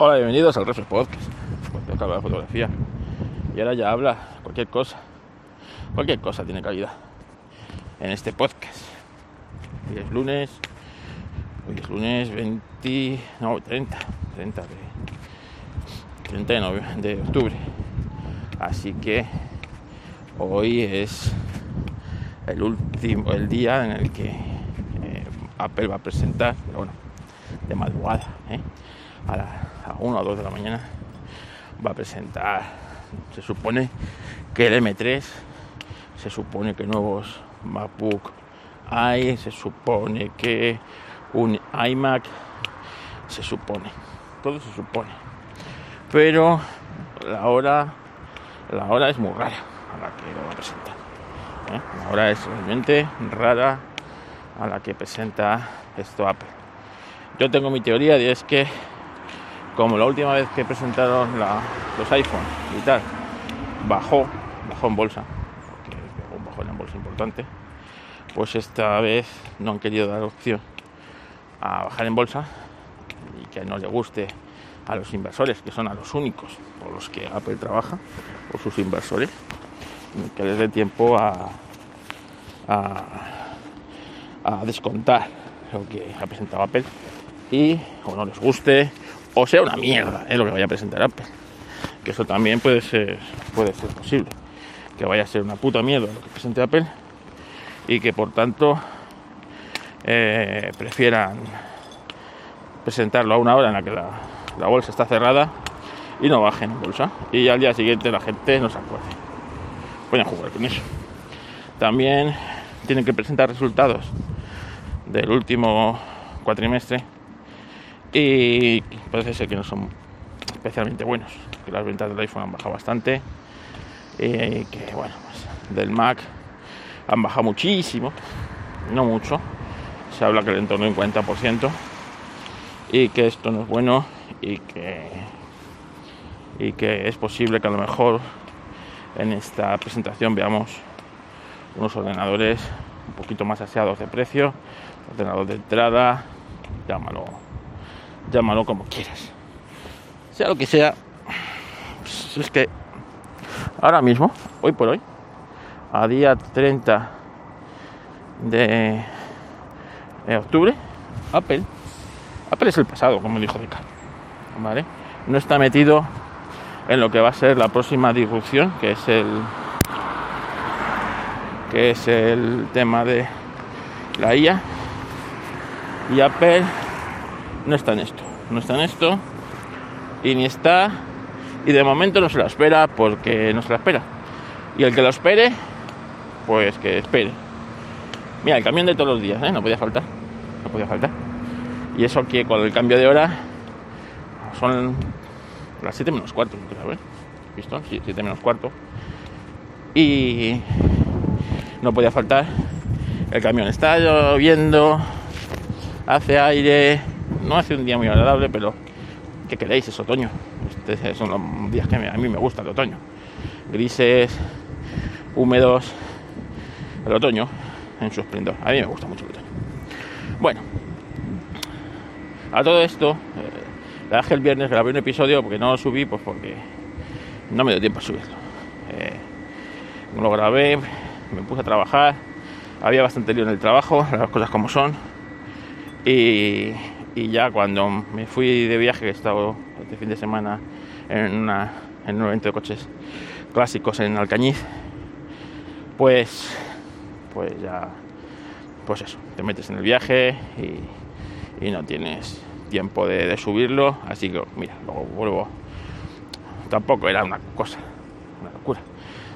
Hola, bienvenidos al Refres Podcast. Cuando acaba la fotografía y ahora ya habla cualquier cosa tiene cabida en este podcast. Hoy es lunes, 30 de octubre, así que hoy es el día en el que Apple va a presentar, pero bueno, de madrugada, a las 1 o 2 de la mañana va a presentar, se supone que el M3, se supone que nuevos MacBook hay, se supone que un iMac, se supone, todo se supone, pero la hora es muy rara a la que lo va a presentar, la hora es realmente rara a la que presenta esto Apple. Yo tengo mi teoría y es que como la última vez que presentaron los iPhones y tal, bajó en bolsa, porque pegó un bajón en bolsa importante, pues esta vez no han querido dar opción a bajar en bolsa y que no le guste a los inversores, que son a los únicos por los que Apple trabaja, por sus inversores, que les dé tiempo a descontar lo que ha presentado Apple y o no les guste, o sea una mierda es lo que vaya a presentar Apple, que eso también puede ser posible, que vaya a ser una puta mierda lo que presente Apple y que por tanto prefieran presentarlo a una hora en la que la bolsa está cerrada y no bajen en bolsa y al día siguiente la gente no se acuerde. Voy a jugar con eso. También tienen que presentar resultados del último cuatrimestre y parece ser que no son especialmente buenos, que las ventas del iPhone han bajado bastante y que bueno, pues, del Mac han bajado muchísimo, no mucho, se habla que el entorno de un 40% y que esto no es bueno y que es posible que a lo mejor en esta presentación veamos unos ordenadores un poquito más aseados de precio, ordenador de entrada, llámalo como quieras, sea lo que sea, pues es que ahora mismo, hoy por hoy, a día 30 de octubre, Apple es el pasado, como dijo Ricardo, ¿vale? No está metido en lo que va a ser la próxima disrupción, que es el tema de la IA, y Apple no está en esto y ni está, y de momento no se la espera porque no se la espera, y el que lo espere pues que espere. Mira, el camión de todos los días, no podía faltar, y eso que con el cambio de hora son las 7 menos cuarto, creo, ¿visto? Sí, 7 menos cuarto, y no podía faltar el camión. Está lloviendo, hace aire, no hace un día muy agradable, pero ¿qué queréis? Es otoño. Estos son los días que a mí me gusta el otoño. Grises, húmedos, el otoño en su esplendor. A mí me gusta mucho el otoño. Bueno, a todo esto, la dejé el viernes, grabé un episodio porque no lo subí, pues porque no me dio tiempo a subirlo. No lo grabé, me puse a trabajar, había bastante lío en el trabajo, las cosas como son, y ya cuando me fui de viaje, que he estado este fin de semana en un evento de coches clásicos en Alcañiz, pues ya, pues eso, te metes en el viaje y no tienes tiempo de subirlo, así que mira, luego vuelvo. Tampoco era una locura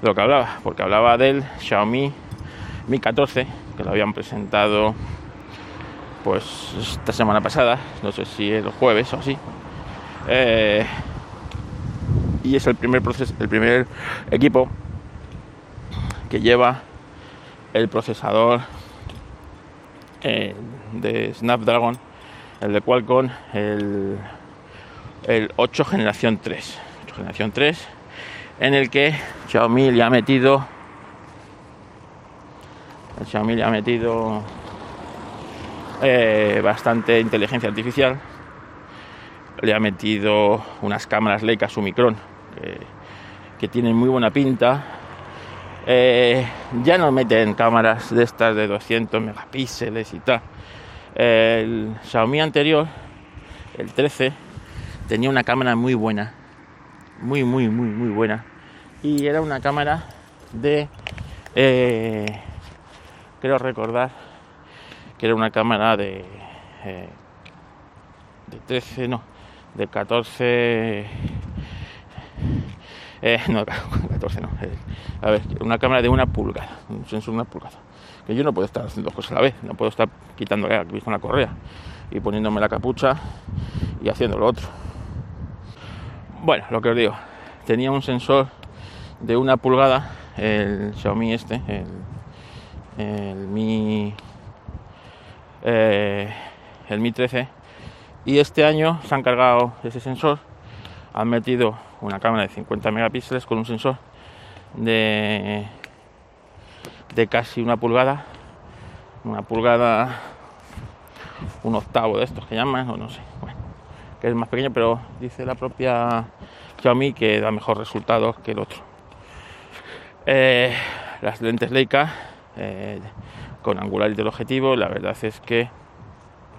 de lo que hablaba, porque hablaba del Xiaomi Mi 14, que lo habían presentado pues esta semana pasada, no sé si el jueves o así, y es el primer equipo que lleva el procesador de Snapdragon, el de Qualcomm, el 8 generación 3, en el que Xiaomi le ha metido bastante inteligencia artificial le ha metido unas cámaras Leica Summicron que tienen muy buena pinta. Ya no meten cámaras de estas de 200 megapíxeles y tal. El Xiaomi anterior, el 13, tenía una cámara muy buena, muy buena, y era una cámara de creo recordar que era una cámara una cámara de una pulgada, un sensor de una pulgada. Que yo no puedo estar haciendo dos cosas a la vez, no puedo estar quitándole con la correa y poniéndome la capucha y haciendo lo otro. Bueno, lo que os digo, tenía un sensor de una pulgada, el Xiaomi este, el Mi 13, y este año se han cargado ese sensor, han metido una cámara de 50 megapíxeles con un sensor de casi una pulgada, un octavo de estos que llaman, o no sé, bueno, que es más pequeño, pero dice la propia Xiaomi que da mejor resultados que el otro. Las lentes Leica con angular y teleobjetivo, la verdad es que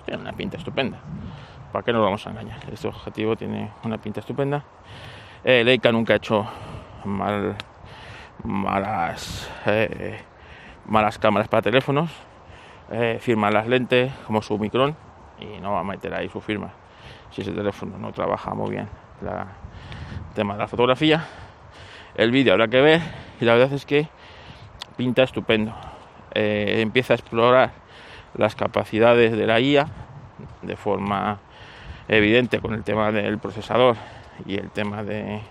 tiene una pinta estupenda, ¿para qué nos vamos a engañar? Este objetivo tiene una pinta estupenda. Leica nunca ha hecho malas cámaras para teléfonos, firma las lentes como Summicron y no va a meter ahí su firma si ese teléfono no trabaja muy bien el tema de la fotografía. El vídeo habrá que ver, y la verdad es que pinta estupendo. Empieza a explorar las capacidades de la IA de forma evidente con el tema del procesador y el tema de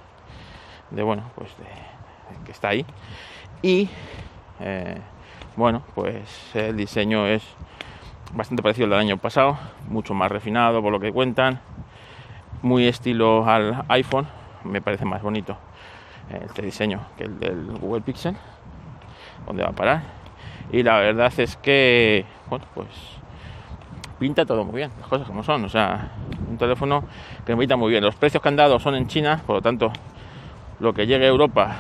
que está ahí. Y el diseño es bastante parecido al del año pasado, mucho más refinado por lo que cuentan, muy estilo al iPhone. Me parece más bonito este diseño que el del Google Pixel, donde va a parar. Y la verdad es que pinta todo muy bien, las cosas como son, o sea, un teléfono que me pinta muy bien. Los precios que han dado son en China, por lo tanto lo que llegue a Europa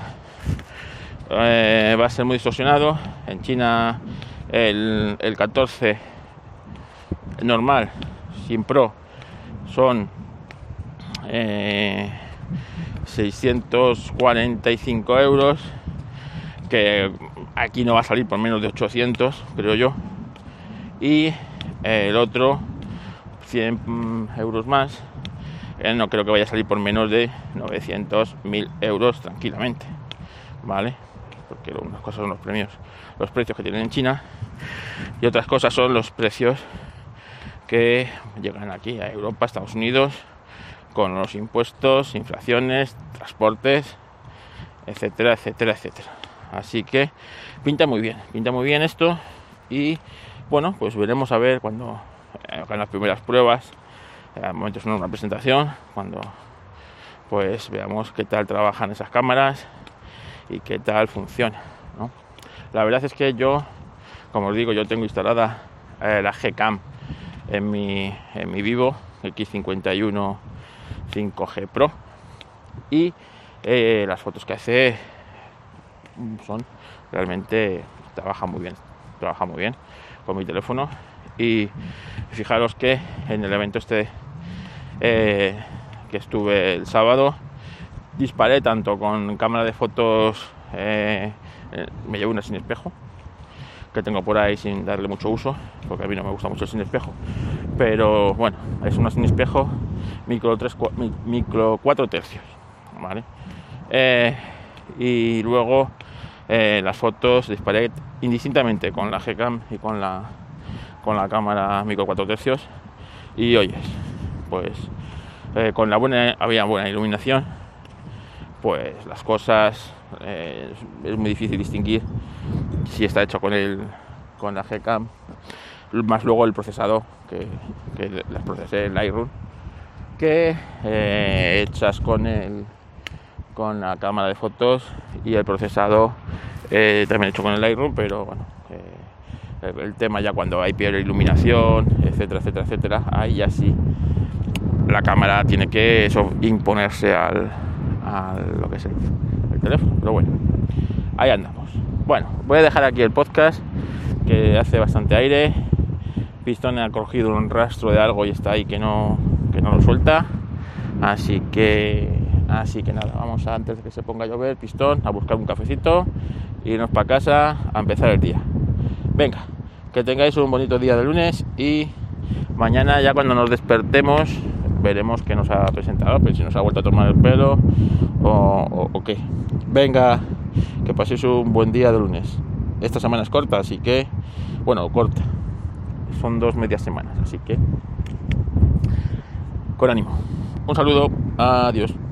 va a ser muy distorsionado. En China el 14 normal, sin Pro, son 645 euros, que aquí no va a salir por menos de 800, creo yo, y el otro 100 euros más, no creo que vaya a salir por menos de 900.000 euros tranquilamente, ¿vale? Porque unas cosas son los premios, los precios que tienen en China, y otras cosas son los precios que llegan aquí a Europa, Estados Unidos, con los impuestos, inflaciones, transportes, etcétera, etcétera, etcétera. Así que pinta muy bien esto, y veremos a ver cuando hagan las primeras pruebas. Al momento es una presentación, cuando veamos qué tal trabajan esas cámaras y qué tal funciona, ¿no? La verdad es que yo, como os digo, yo tengo instalada la G-Cam en mi Vivo X51 5G Pro, y las fotos que hace son realmente, trabaja muy bien con mi teléfono. Y fijaros que en el evento este que estuve el sábado, disparé tanto con cámara de fotos, me llevo una sin espejo que tengo por ahí sin darle mucho uso, porque a mí no me gusta mucho el sin espejo, pero bueno, es una sin espejo micro 4 tercios, ¿vale? Y luego las fotos disparé indistintamente con la G-Cam y con la cámara micro 4 tercios, y oyes, con la buena iluminación, las cosas, es muy difícil distinguir si está hecho con la G-Cam, más luego el procesador que las procesé en Lightroom, que hechas con la cámara de fotos, y el procesado también hecho con el Lightroom, pero el tema ya cuando hay peor iluminación, etcétera, etcétera, etcétera, ahí ya sí la cámara tiene que imponerse al lo que es el teléfono, pero bueno, ahí andamos. Bueno, voy a dejar aquí el podcast, que hace bastante aire. Pistone ha cogido un rastro de algo y está ahí que no lo suelta, así que nada, vamos, antes de que se ponga a llover, Pistón, a buscar un cafecito, irnos para casa, a empezar el día. Venga, que tengáis un bonito día de lunes, y mañana ya cuando nos despertemos veremos qué nos ha presentado, pero si nos ha vuelto a tomar el pelo o qué. Venga, que paséis un buen día de lunes. Esta semana es corta, así que, bueno, corta, son 2 medias semanas, así que con ánimo. Un saludo, adiós.